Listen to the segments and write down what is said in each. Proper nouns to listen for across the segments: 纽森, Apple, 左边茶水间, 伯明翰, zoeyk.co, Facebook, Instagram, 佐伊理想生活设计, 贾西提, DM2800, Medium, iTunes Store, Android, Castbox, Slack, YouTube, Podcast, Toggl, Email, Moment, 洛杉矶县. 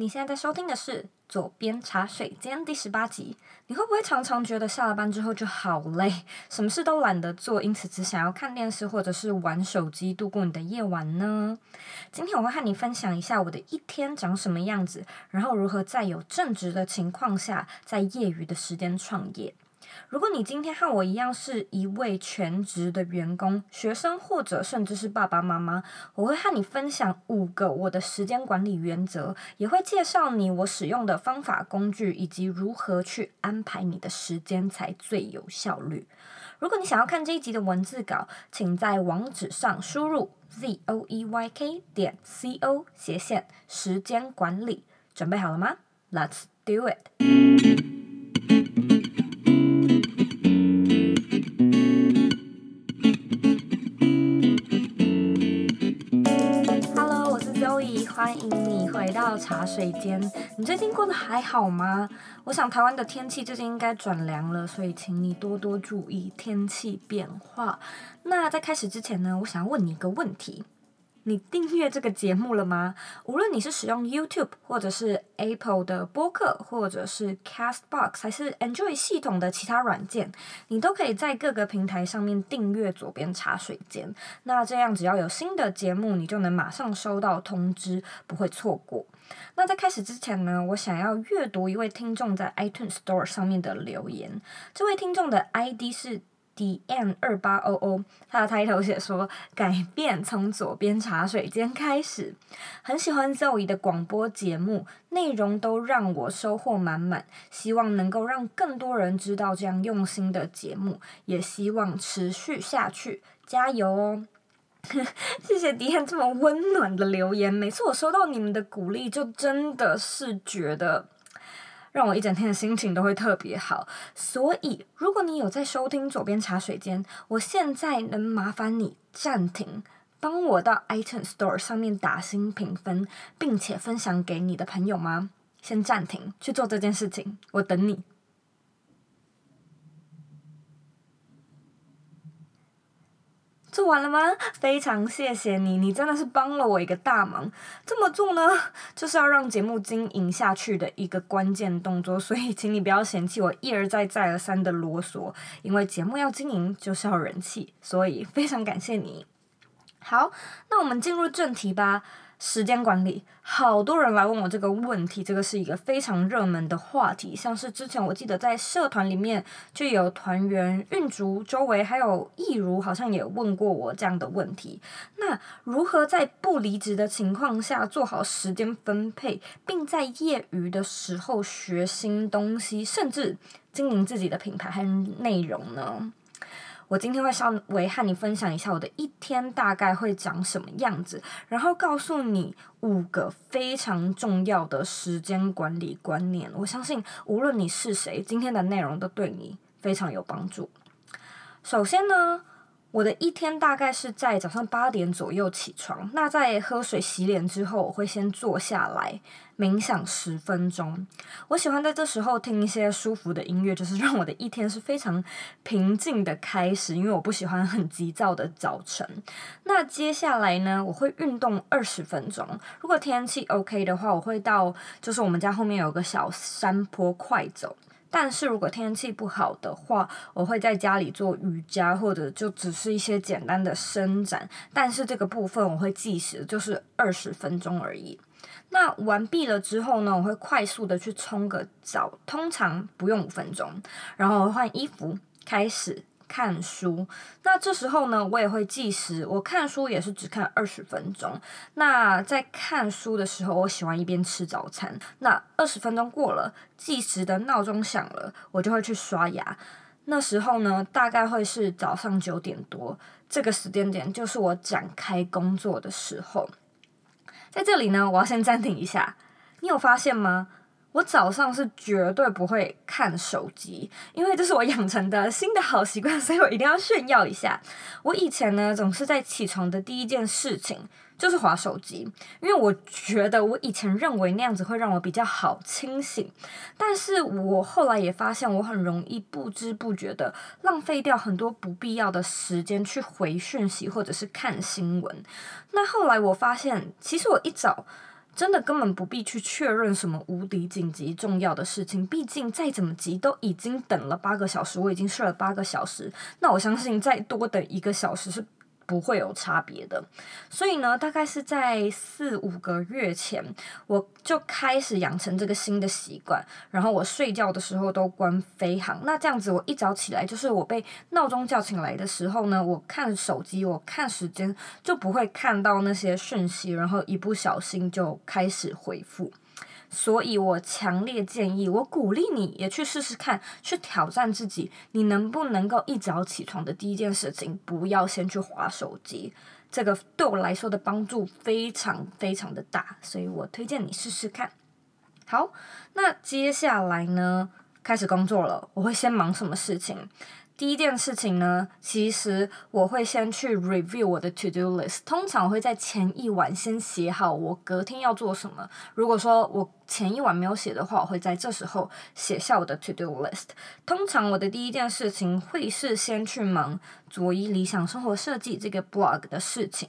你现在在收听的是《左边茶水间》第18集。你会不会常常觉得下了班之后就好累，什么事都懒得做，因此只想要看电视或者是玩手机度过你的夜晚呢？今天我会和你分享一下我的一天长什么样子，然后如何在有正职的情况下，在业余的时间创业。如果你今天和我一样是一位全职的员工、学生或者甚至是爸爸妈妈，我会和你分享5个我的时间管理原则，也会介绍你我使用的方法、工具以及如何去安排你的时间才最有效率。如果你想要看这一集的文字稿，请在网址上输入 zoeyk.co/时间管理。准备好了吗？ Let's do it! 欢迎你回到茶水间。你最近过得还好吗？我想台湾的天气最近应该转凉了，所以请你多多注意天气变化。那在开始之前呢，我想问你一个问题。你订阅这个节目了吗？无论你是使用 YouTube 或者是 Apple 的播客，或者是 Castbox 还是 Android 系统的其他软件，你都可以在各个平台上面订阅左边茶水间。那这样只要有新的节目，你就能马上收到通知，不会错过。那在开始之前呢，我想要阅读一位听众在 iTunes Store 上面的留言。这位听众的 ID 是DM2800， 他的 title 写说改变从左边茶水间开始，很喜欢 Zoe 的广播节目，内容都让我收获满满，希望能够让更多人知道这样用心的节目，也希望持续下去，加油哦！谢谢DM这么温暖的留言，每次我收到你们的鼓励，就真的是觉得让我一整天的心情都会特别好。所以如果你有在收听左边茶水间，我现在能麻烦你暂停，帮我到 iTunes Store 上面打星评分，并且分享给你的朋友吗？先暂停去做这件事情，我等你。做完了吗？非常谢谢你，你真的是帮了我一个大忙。这么做呢，就是要让节目经营下去的一个关键动作，所以请你不要嫌弃我一而再再而三的啰嗦，因为节目要经营就是要人气，所以非常感谢你。好，那我们进入正题吧。时间管理，好多人来问我这个问题，这个是一个非常热门的话题。像是之前我记得在社团里面就有团员运竹、周围还有易如好像也问过我这样的问题。那如何在不离职的情况下做好时间分配，并在业余的时候学新东西，甚至经营自己的品牌和内容呢？我今天会稍微和你分享一下我的一天大概会长什么样子，然后告诉你5个非常重要的时间管理观念。我相信无论你是谁，今天的内容都对你非常有帮助。首先呢，我的一天大概是在早上8点左右起床，那在喝水洗脸之后，我会先坐下来冥想10分钟。我喜欢在这时候听一些舒服的音乐，就是让我的一天是非常平静的开始，因为我不喜欢很急躁的早晨。那接下来呢，我会运动20分钟，如果天气 OK 的话，我会到就是我们家后面有个小山坡快走，但是如果天气不好的话，我会在家里做瑜伽，或者就只是一些简单的伸展，但是这个部分我会计时，就是20分钟而已。那完毕了之后呢，我会快速的去冲个澡，通常不用5分钟，然后换衣服，开始看书。那这时候呢，我也会计时，我看书也是只看20分钟。那在看书的时候，我喜欢一边吃早餐。那20分钟过了，计时的闹钟响了，我就会去刷牙。那时候呢，大概会是早上9点多，这个时间点就是我展开工作的时候。在这里呢，我要先暂停一下。你有发现吗？我早上是绝对不会看手机，因为这是我养成的新的好习惯，所以我一定要炫耀一下。我以前呢，总是在起床的第一件事情就是滑手机，因为我觉得我以前认为那样子会让我比较好清醒，但是我后来也发现我很容易不知不觉的浪费掉很多不必要的时间去回讯息或者是看新闻。那后来我发现，其实我一早真的根本不必去确认什么无敌紧急重要的事情，毕竟再怎么急都已经等了8个小时，我已经睡了8个小时，那我相信再多等1个小时是不会有差别的。所以呢，大概是在4-5个月前，我就开始养成这个新的习惯，然后我睡觉的时候都关飞行，那这样子我一早起来，就是我被闹钟叫醒来的时候呢，我看手机，我看时间，就不会看到那些讯息，然后一不小心就开始回复。所以我强烈建议，我鼓励你也去试试看，去挑战自己，你能不能够一早起床的第一件事情，不要先去滑手机。这个对我来说的帮助非常非常的大，所以我推荐你试试看。好，那接下来呢，开始工作了，我会先忙什么事情？第一件事情呢，其实我会先去 review 我的 to do list， 通常我会在前一晚先写好我隔天要做什么，如果说我前一晚没有写的话，我会在这时候写下我的 to do list。 通常我的第一件事情会是先去忙佐伊理想生活设计这个 blog 的事情，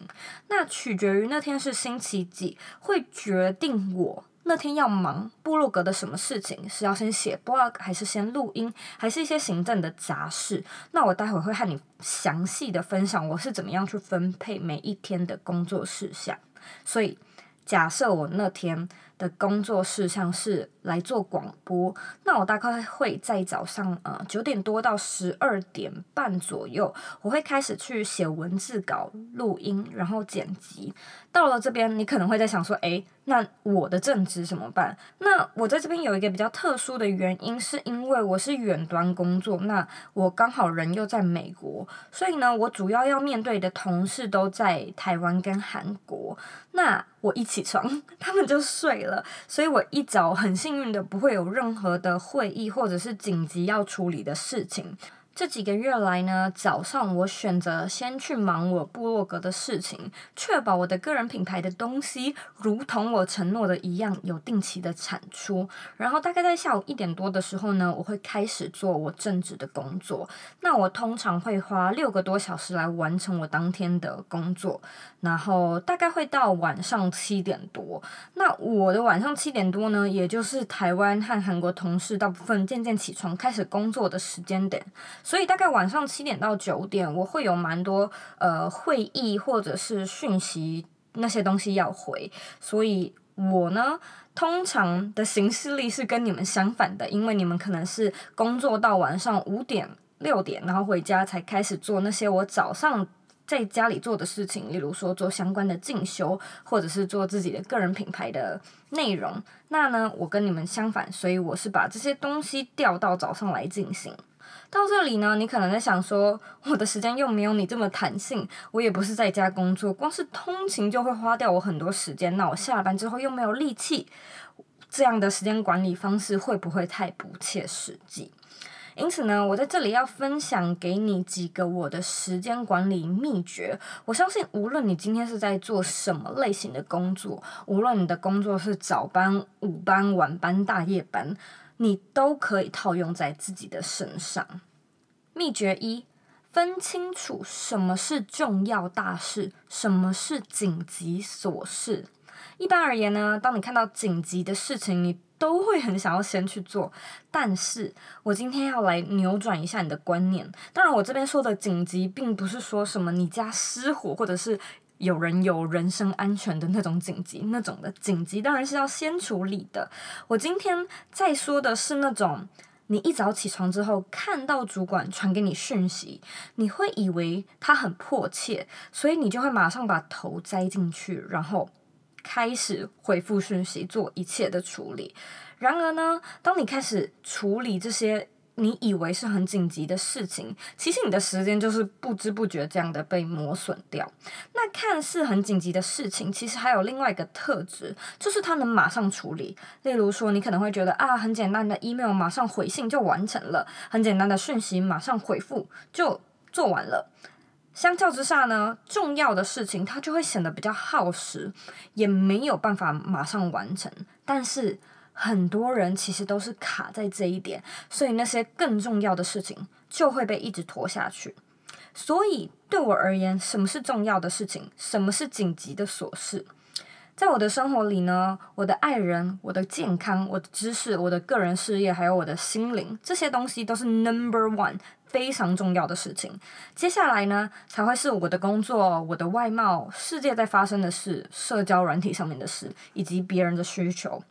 那取决于那天是星期几，会决定我那天要忙部落格的什么事情，是要先写 blog 还是先录音，还是一些行政的杂事。那我待会会和你详细的分享我是怎么样去分配每一天的工作事项。所以假设我那天的工作事项是来做广播，那我大概会在早上9点多到12点半左右，我会开始去写文字稿、录音，然后剪辑。到了这边，你可能会在想说，那我的正职怎么办？那我在这边有一个比较特殊的原因，是因为我是远端工作，那我刚好人又在美国，所以呢，我主要要面对的同事都在台湾跟韩国。那我一起床，他们就睡了，所以我一早很幸运的不会有任何的会议或者是紧急要处理的事情。这几个月来呢，早上我选择先去忙我部落格的事情，确保我的个人品牌的东西如同我承诺的一样有定期的产出，然后大概在下午1点多的时候呢，我会开始做我正职的工作。那我通常会花6个多小时来完成我当天的工作，然后大概会到晚上7点多。那我的晚上7点多呢，也就是台湾和韩国同事大部分渐渐起床开始工作的时间点，所以大概晚上7点到9点，我会有蛮多会议或者是讯息那些东西要回，所以我呢通常的行事历是跟你们相反的，因为你们可能是工作到晚上5点6点，然后回家才开始做那些我早上在家里做的事情，例如说做相关的进修，或者是做自己的个人品牌的内容。那呢，我跟你们相反，所以我是把这些东西调到早上来进行。到这里呢，你可能在想说，我的时间又没有你这么弹性，我也不是在家工作，光是通勤就会花掉我很多时间，那我下班之后又没有力气，这样的时间管理方式会不会太不切实际？因此呢，我在这里要分享给你几个我的时间管理秘诀。我相信无论你今天是在做什么类型的工作，无论你的工作是早班、午班、晚班、大夜班，你都可以套用在自己的身上。秘诀1，分清楚什么是重要大事，什么是紧急琐事。一般而言呢，当你看到紧急的事情，你都会很想要先去做，但是我今天要来扭转一下你的观念。当然我这边说的紧急并不是说什么你家失火或者是有人有人身安全的那种紧急，那种的紧急当然是要先处理的。我今天在说的是那种你一早起床之后看到主管传给你讯息，你会以为他很迫切，所以你就会马上把头栽进去，然后开始回复讯息，做一切的处理。然而呢，当你开始处理这些你以为是很紧急的事情，其实你的时间就是不知不觉这样的被磨损掉。那看似很紧急的事情，其实还有另外一个特质，就是它能马上处理。例如说你可能会觉得很简单的 email 马上回信就完成了，很简单的讯息马上回复就做完了。相较之下呢，重要的事情它就会显得比较耗时，也没有办法马上完成。但是很多人其实都是卡在这一点，所以那些更重要的事情就会被一直拖下去。所以对我而言，什么是重要的事情，什么是紧急的琐事，在我的生活里呢，我的爱人、我的健康、我的知识、我的个人事业还有我的心灵，这些东西都是 number one 非常重要的事情。接下来呢，才会是我的工作、我的外貌、世界在发生的事、社交软体上面的事，以及别人的需求。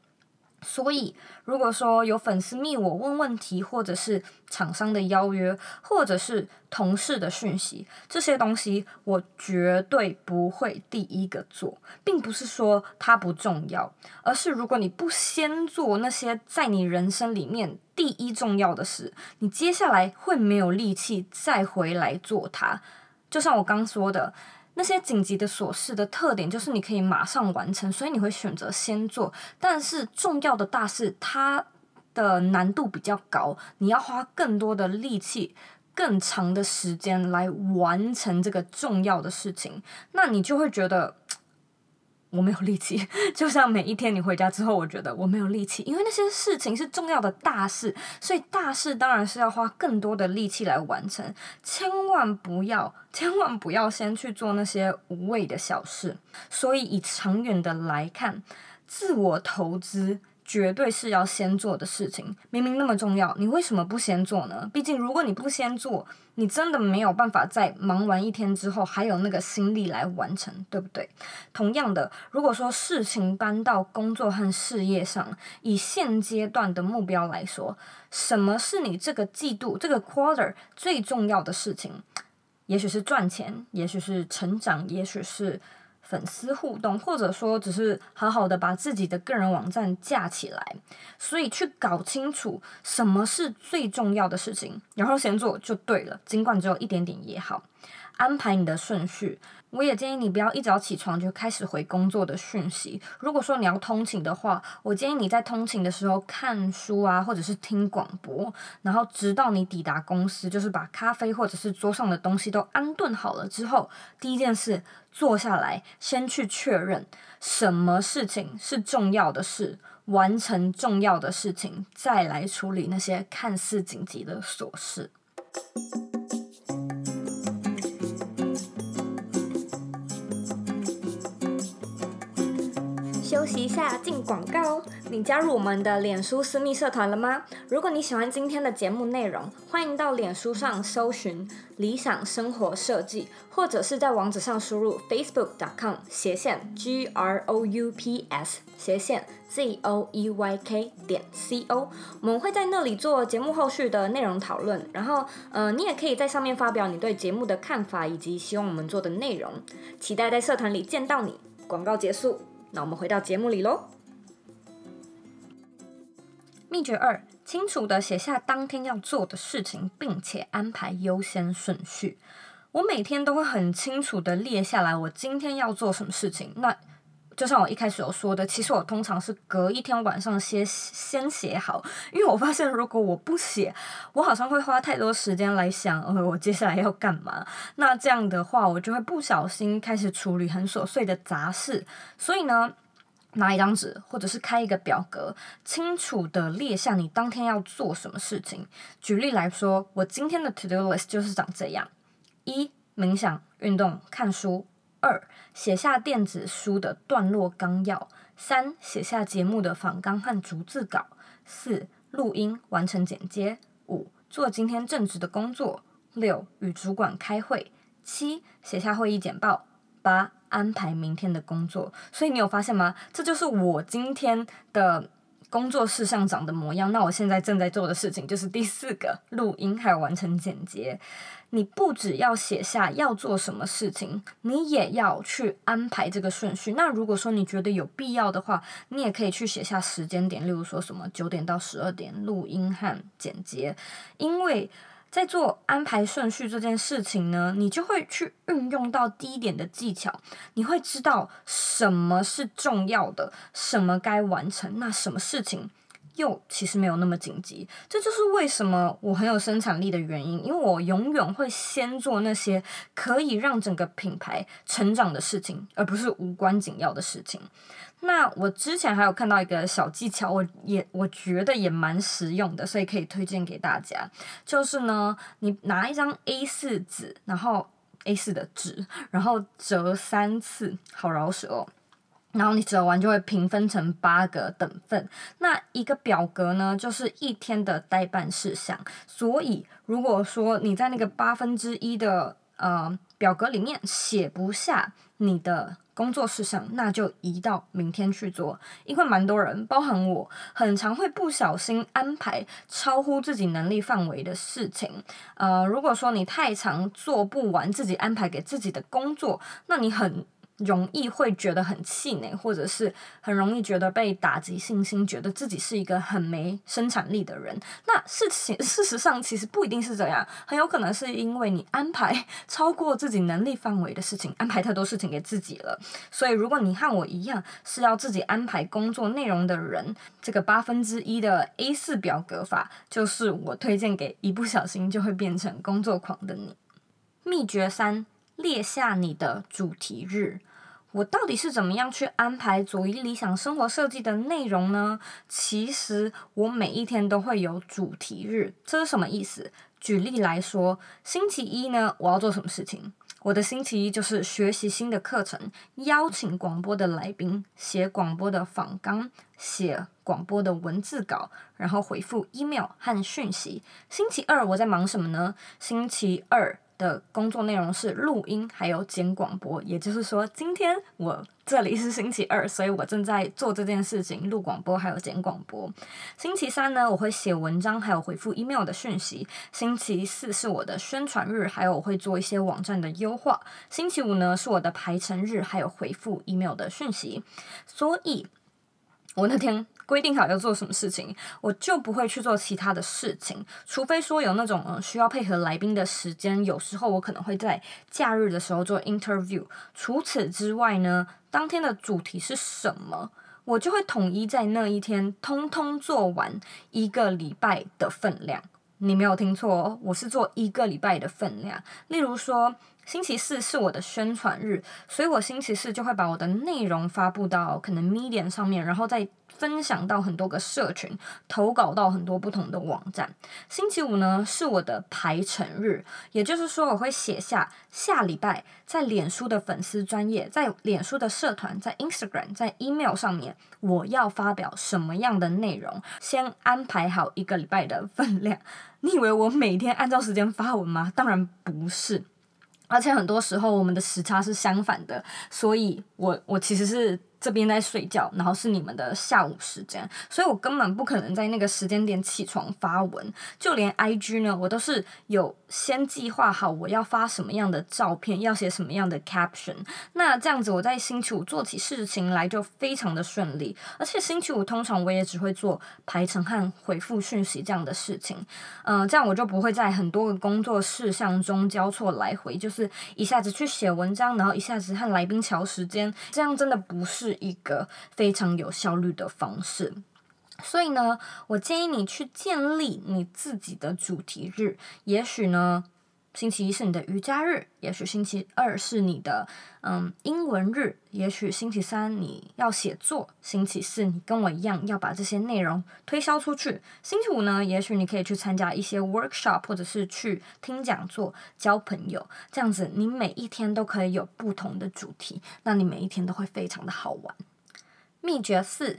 所以如果说有粉丝密我问问题，或者是厂商的邀约，或者是同事的讯息，这些东西我绝对不会第一个做，并不是说它不重要，而是如果你不先做那些在你人生里面第一重要的事，你接下来会没有力气再回来做它。就像我刚说的，那些紧急的琐事的特点就是你可以马上完成，所以你会选择先做，但是重要的大事它的难度比较高，你要花更多的力气、更长的时间来完成这个重要的事情，那你就会觉得我没有力气。就像每一天你回家之后，我觉得我没有力气，因为那些事情是重要的大事，所以大事当然是要花更多的力气来完成。千万不要先去做那些无谓的小事。所以以长远的来看，自我投资绝对是要先做的事情。明明那么重要，你为什么不先做呢？毕竟如果你不先做，你真的没有办法在忙完一天之后还有那个心力来完成，对不对？同样的，如果说事情搬到工作和事业上，以现阶段的目标来说，什么是你这个季度、这个 quarter 最重要的事情？也许是赚钱，也许是成长，也许是粉丝互动，或者说只是好好的把自己的个人网站架起来。所以去搞清楚什么是最重要的事情，然后先做就对了，尽管只有一点点也好。安排你的顺序，我也建议你不要一早起床就开始回工作的讯息。如果说你要通勤的话，我建议你在通勤的时候看书啊，或者是听广播，然后直到你抵达公司，就是把咖啡或者是桌上的东西都安顿好了之后，第一件事坐下来，先去确认什么事情是重要的事，完成重要的事情，再来处理那些看似紧急的琐事。休息一下，进广告。你加入我们的脸书私密社团了吗？如果你喜欢今天的节目内容，欢迎到脸书上搜寻理想生活设计，或者是在网址上输入 facebook.com/groups/zoeyk.co， 我们会在那里做节目后续的内容讨论，然后你也可以在上面发表你对节目的看法以及希望我们做的内容，期待在社团里见到你。广告结束，那我们回到节目里咯。秘诀2，清楚地写下当天要做的事情，并且安排优先顺序。我每天都会很清楚地列下来我今天要做什么事情。那就像我一开始有说的，其实我通常是隔一天晚上先写好，因为我发现如果我不写，我好像会花太多时间来想我接下来要干嘛，那这样的话我就会不小心开始处理很琐碎的杂事。所以呢，拿一张纸或者是开一个表格，清楚的列下你当天要做什么事情。举例来说，我今天的 to do list 就是长这样：1. 冥想、运动、看书； 2. 写下电子书的段落纲要； 3. 写下节目的访纲和逐字稿； 4. 录音完成剪接； 5. 做今天正职的工作； 6. 与主管开会； 7. 写下会议简报； 8.安排明天的工作。所以你有发现吗？这就是我今天的工作事项长的模样。那我现在正在做的事情就是第4个，录音还有完成剪接。你不只要写下要做什么事情，你也要去安排这个顺序。那如果说你觉得有必要的话，你也可以去写下时间点，例如说什么9点到12点录音和剪接。因为在做安排顺序这件事情呢，你就会去运用到第一点的技巧，你会知道什么是重要的，什么该完成，那什么事情又其实没有那么紧急。这就是为什么我很有生产力的原因，因为我永远会先做那些可以让整个品牌成长的事情，而不是无关紧要的事情。那我之前还有看到一个小技巧，我觉得也蛮实用的，所以可以推荐给大家。就是呢，你拿一张 A4 纸，然后 A4 的纸，然后折3次，好饶舌哦。然后你折完就会平分成8个等份。那一个表格呢，就是一天的待办事项。所以如果说你在那个1/8的表格里面写不下你的工作事项，那就移到明天去做。因为蛮多人，包含我，很常会不小心安排超乎自己能力范围的事情。如果说你太常做不完自己安排给自己的工作，那你很容易会觉得很气馁，或者是很容易觉得被打击信心，觉得自己是一个很没生产力的人。那事实上其实不一定是这样，很有可能是因为你安排超过自己能力范围的事情，安排太多事情给自己了。所以如果你和我一样是要自己安排工作内容的人，这个1/8的 A4 表格法就是我推荐给一不小心就会变成工作狂的你。秘诀3，列下你的主题日。我到底是怎么样去安排佐伊理想生活设计的内容呢？其实我每一天都会有主题日。这是什么意思？举例来说，星期一呢，我要做什么事情？我的星期一就是学习新的课程，邀请广播的来宾，写广播的访纲，写广播的文字稿，然后回复 email 和讯息。星期二我在忙什么呢？星期二的工作内容是录音还有剪广播，也就是说今天我这里是星期二，所以我正在做这件事情，录广播还有剪广播。星期三呢，我会写文章还有回复 email 的讯息。星期四是我的宣传日，还有我会做一些网站的优化。星期五呢，是我的排程日，还有回复 email 的讯息。所以我那天规定好要做什么事情，我就不会去做其他的事情，除非说有那种需要配合来宾的时间，有时候我可能会在假日的时候做 interview。 除此之外呢，当天的主题是什么，我就会统一在那一天通通做完1个礼拜的分量。你没有听错哦，我是做1个礼拜的分量。例如说星期四是我的宣传日，所以我星期四就会把我的内容发布到可能 Medium 上面，然后再分享到很多个社群，投稿到很多不同的网站。星期五呢，是我的排程日，也就是说我会写下下礼拜在脸书的粉丝专页，在脸书的社团，在 Instagram， 在 email 上面我要发表什么样的内容，先安排好1个礼拜的分量。你以为我每天按照时间发文吗？当然不是。而且很多时候我们的时差是相反的，所以我其实是这边在睡觉，然后是你们的下午时间，所以我根本不可能在那个时间点起床发文。就连 IG 呢，我都是有先计划好我要发什么样的照片，要写什么样的 caption。 那这样子我在星期五做起事情来就非常的顺利。而且星期五通常我也只会做排程和回复讯息这样的事情，这样我就不会在很多个工作事项中交错来回，就是一下子去写文章，然后一下子和来宾调时间，这样真的不是一个非常有效率的方式。所以呢，我建议你去建立你自己的主题日。也许呢，星期一是你的瑜伽日，也许星期二是你的英文日，也许星期三你要写作，星期四你跟我一样要把这些内容推销出去，星期五呢，也许你可以去参加一些 workshop 或者是去听讲座，交朋友。这样子你每一天都可以有不同的主题，那你每一天都会非常的好玩。秘诀4，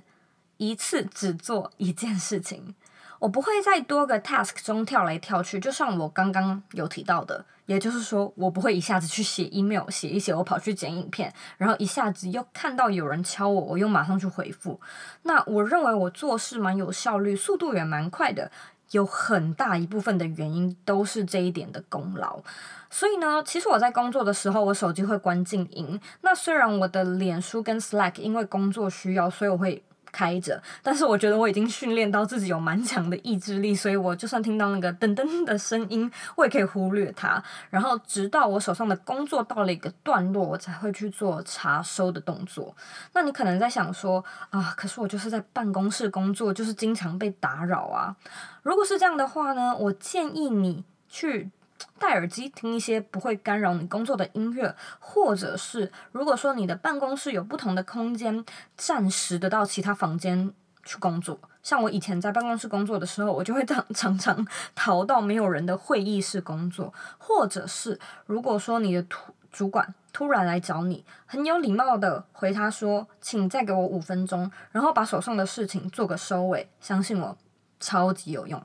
一次只做一件事情。我不会在多个 task 中跳来跳去，就像我刚刚有提到的，也就是说我不会一下子去写 email， 写一写我跑去剪影片，然后一下子又看到有人敲我，我又马上去回复。那我认为我做事蛮有效率，速度也蛮快的，有很大一部分的原因都是这一点的功劳。所以呢，其实我在工作的时候，我手机会关静音，那虽然我的脸书跟 Slack 因为工作需要，所以我会开着，但是我觉得我已经训练到自己有蛮强的意志力，所以我就算听到那个噔噔的声音，我也可以忽略它，然后直到我手上的工作到了一个段落，我才会去做查收的动作。那你可能在想说啊，可是我就是在办公室工作，就是经常被打扰啊。如果是这样的话呢，我建议你去戴耳机听一些不会干扰你工作的音乐，或者是如果说你的办公室有不同的空间，暂时的到其他房间去工作。像我以前在办公室工作的时候，我就会常常逃到没有人的会议室工作。或者是如果说你的主管突然来找你，很有礼貌的回他说请再给我5分钟，然后把手上的事情做个收尾，相信我，超级有用。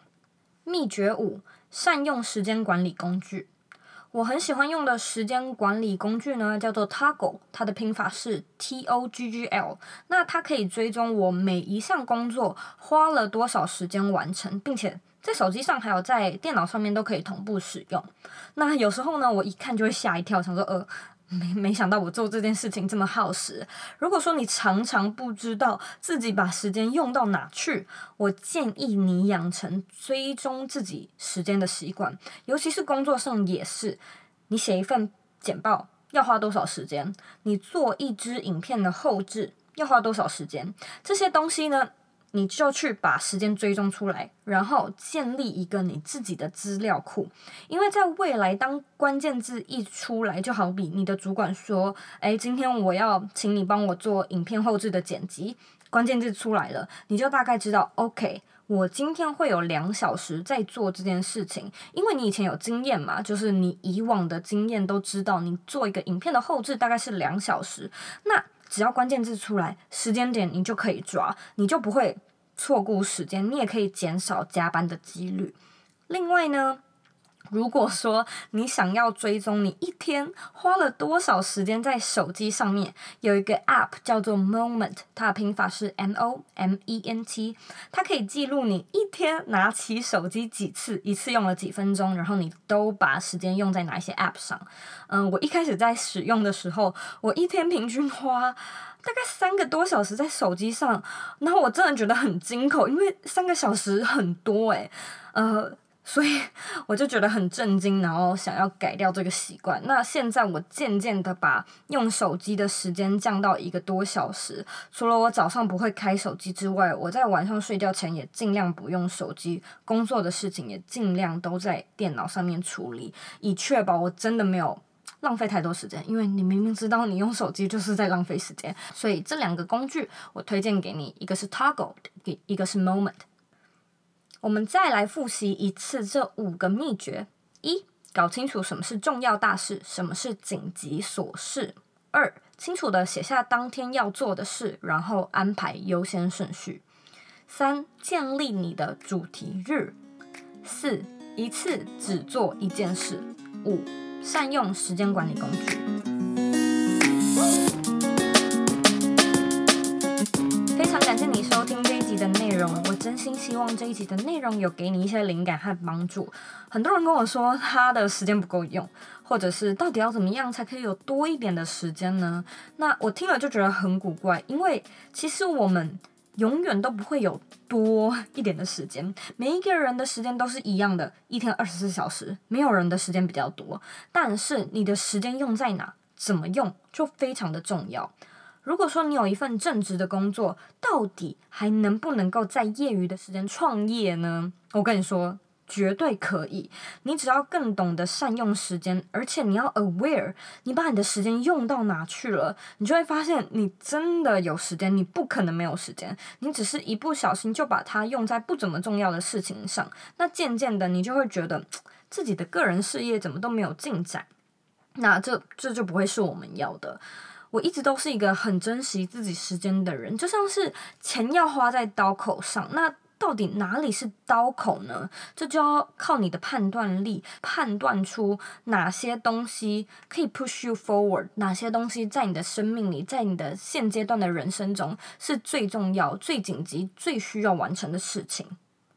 秘诀5，善用时间管理工具。我很喜欢用的时间管理工具呢，叫做 Toggl， 它的拼法是 Toggl。 那它可以追踪我每一项工作花了多少时间完成，并且在手机上还有在电脑上面都可以同步使用。那有时候呢，我一看就会吓一跳，想说没想到我做这件事情这么耗时。如果说你常常不知道自己把时间用到哪去，我建议你养成追踪自己时间的习惯，尤其是工作上也是。你写一份简报要花多少时间，你做一支影片的后制要花多少时间，这些东西呢，你就去把时间追踪出来，然后建立一个你自己的资料库。因为在未来当关键字一出来，就好比你的主管说今天我要请你帮我做影片后制的剪辑，关键字出来了，你就大概知道 OK， 我今天会有2小时在做这件事情。因为你以前有经验嘛，就是你以往的经验都知道你做一个影片的后制大概是2小时，那只要关键字出来，时间点你就可以抓，你就不会错过时间，你也可以减少加班的几率。另外呢，如果说你想要追踪你一天花了多少时间在手机上面，有一个 App 叫做 Moment， 它的拼法是 Moment， 它可以记录你一天拿起手机几次，一次用了几分钟，然后你都把时间用在哪一些 App 上。我一开始在使用的时候，我一天平均花大概3个多小时在手机上，然后我真的觉得很惊恐，因为3个小时很多所以我就觉得很震惊，然后想要改掉这个习惯。那现在我渐渐的把用手机的时间降到1个多小时，除了我早上不会开手机之外，我在晚上睡觉前也尽量不用手机，工作的事情也尽量都在电脑上面处理，以确保我真的没有浪费太多时间。因为你明明知道你用手机就是在浪费时间，所以这2个工具我推荐给你，一个是 Toggl， 一个是 Moment。我们再来复习一次这5个秘诀。1，搞清楚什么是重要大事，什么是紧急琐事。2，清楚的写下当天要做的事，然后安排优先顺序。3，建立你的主题日。4，一次只做一件事。5，善用时间管理工具。非常感谢你收听这一集的内容，我真心希望这一集的内容有给你一些灵感和帮助。很多人跟我说他的时间不够用，或者是到底要怎么样才可以有多一点的时间呢？那我听了就觉得很古怪，因为其实我们永远都不会有多一点的时间，每一个人的时间都是一样的，一天24小时，没有人的时间比较多，但是你的时间用在哪，怎么用就非常的重要。如果说你有一份正职的工作，到底还能不能够在业余的时间创业呢？我跟你说，绝对可以。你只要更懂得善用时间，而且你要 aware， 你把你的时间用到哪去了，你就会发现你真的有时间，你不可能没有时间，你只是一不小心就把它用在不怎么重要的事情上。那渐渐的，你就会觉得自己的个人事业怎么都没有进展，那这就不会是我们要的。我一直都是一个很珍惜自己时间的人，就像是钱要花在刀口上，那到底哪里是刀口呢？这就要靠你的判断力，判断出哪些东西可以 push you forward， 哪些东西在你的生命里，在你的现阶段的人生中是最重要、最紧急、最需要完成的事情。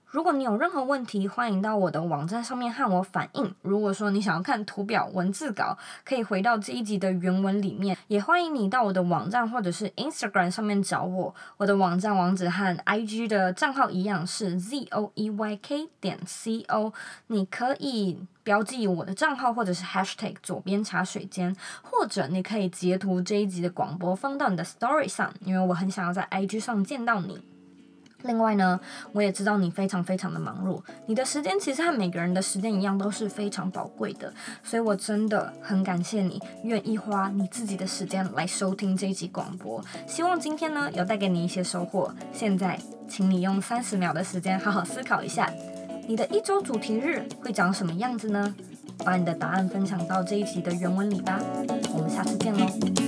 如果你有任何问题，欢迎到我的网站上面和我反映。如果说你想要看图表、文字稿，可以回到这一集的原文里面。也欢迎你到我的网站或者是 Instagram 上面找我。我的网站网址和 IG 的账号一样是 zoeyk.co， 你可以标记我的账号或者是 hashtag 左边茶水间，或者你可以截图这一集的广播放到你的 story 上，因为我很想要在 IG 上见到你。另外呢，我也知道你非常非常的忙碌，你的时间其实和每个人的时间一样都是非常宝贵的，所以我真的很感谢你愿意花你自己的时间来收听这一集广播。希望今天呢有带给你一些收获。现在请你用30秒的时间好好思考一下，你的一周主题日会长什么样子呢？把你的答案分享到这一集的原文里吧。我们下次见喽。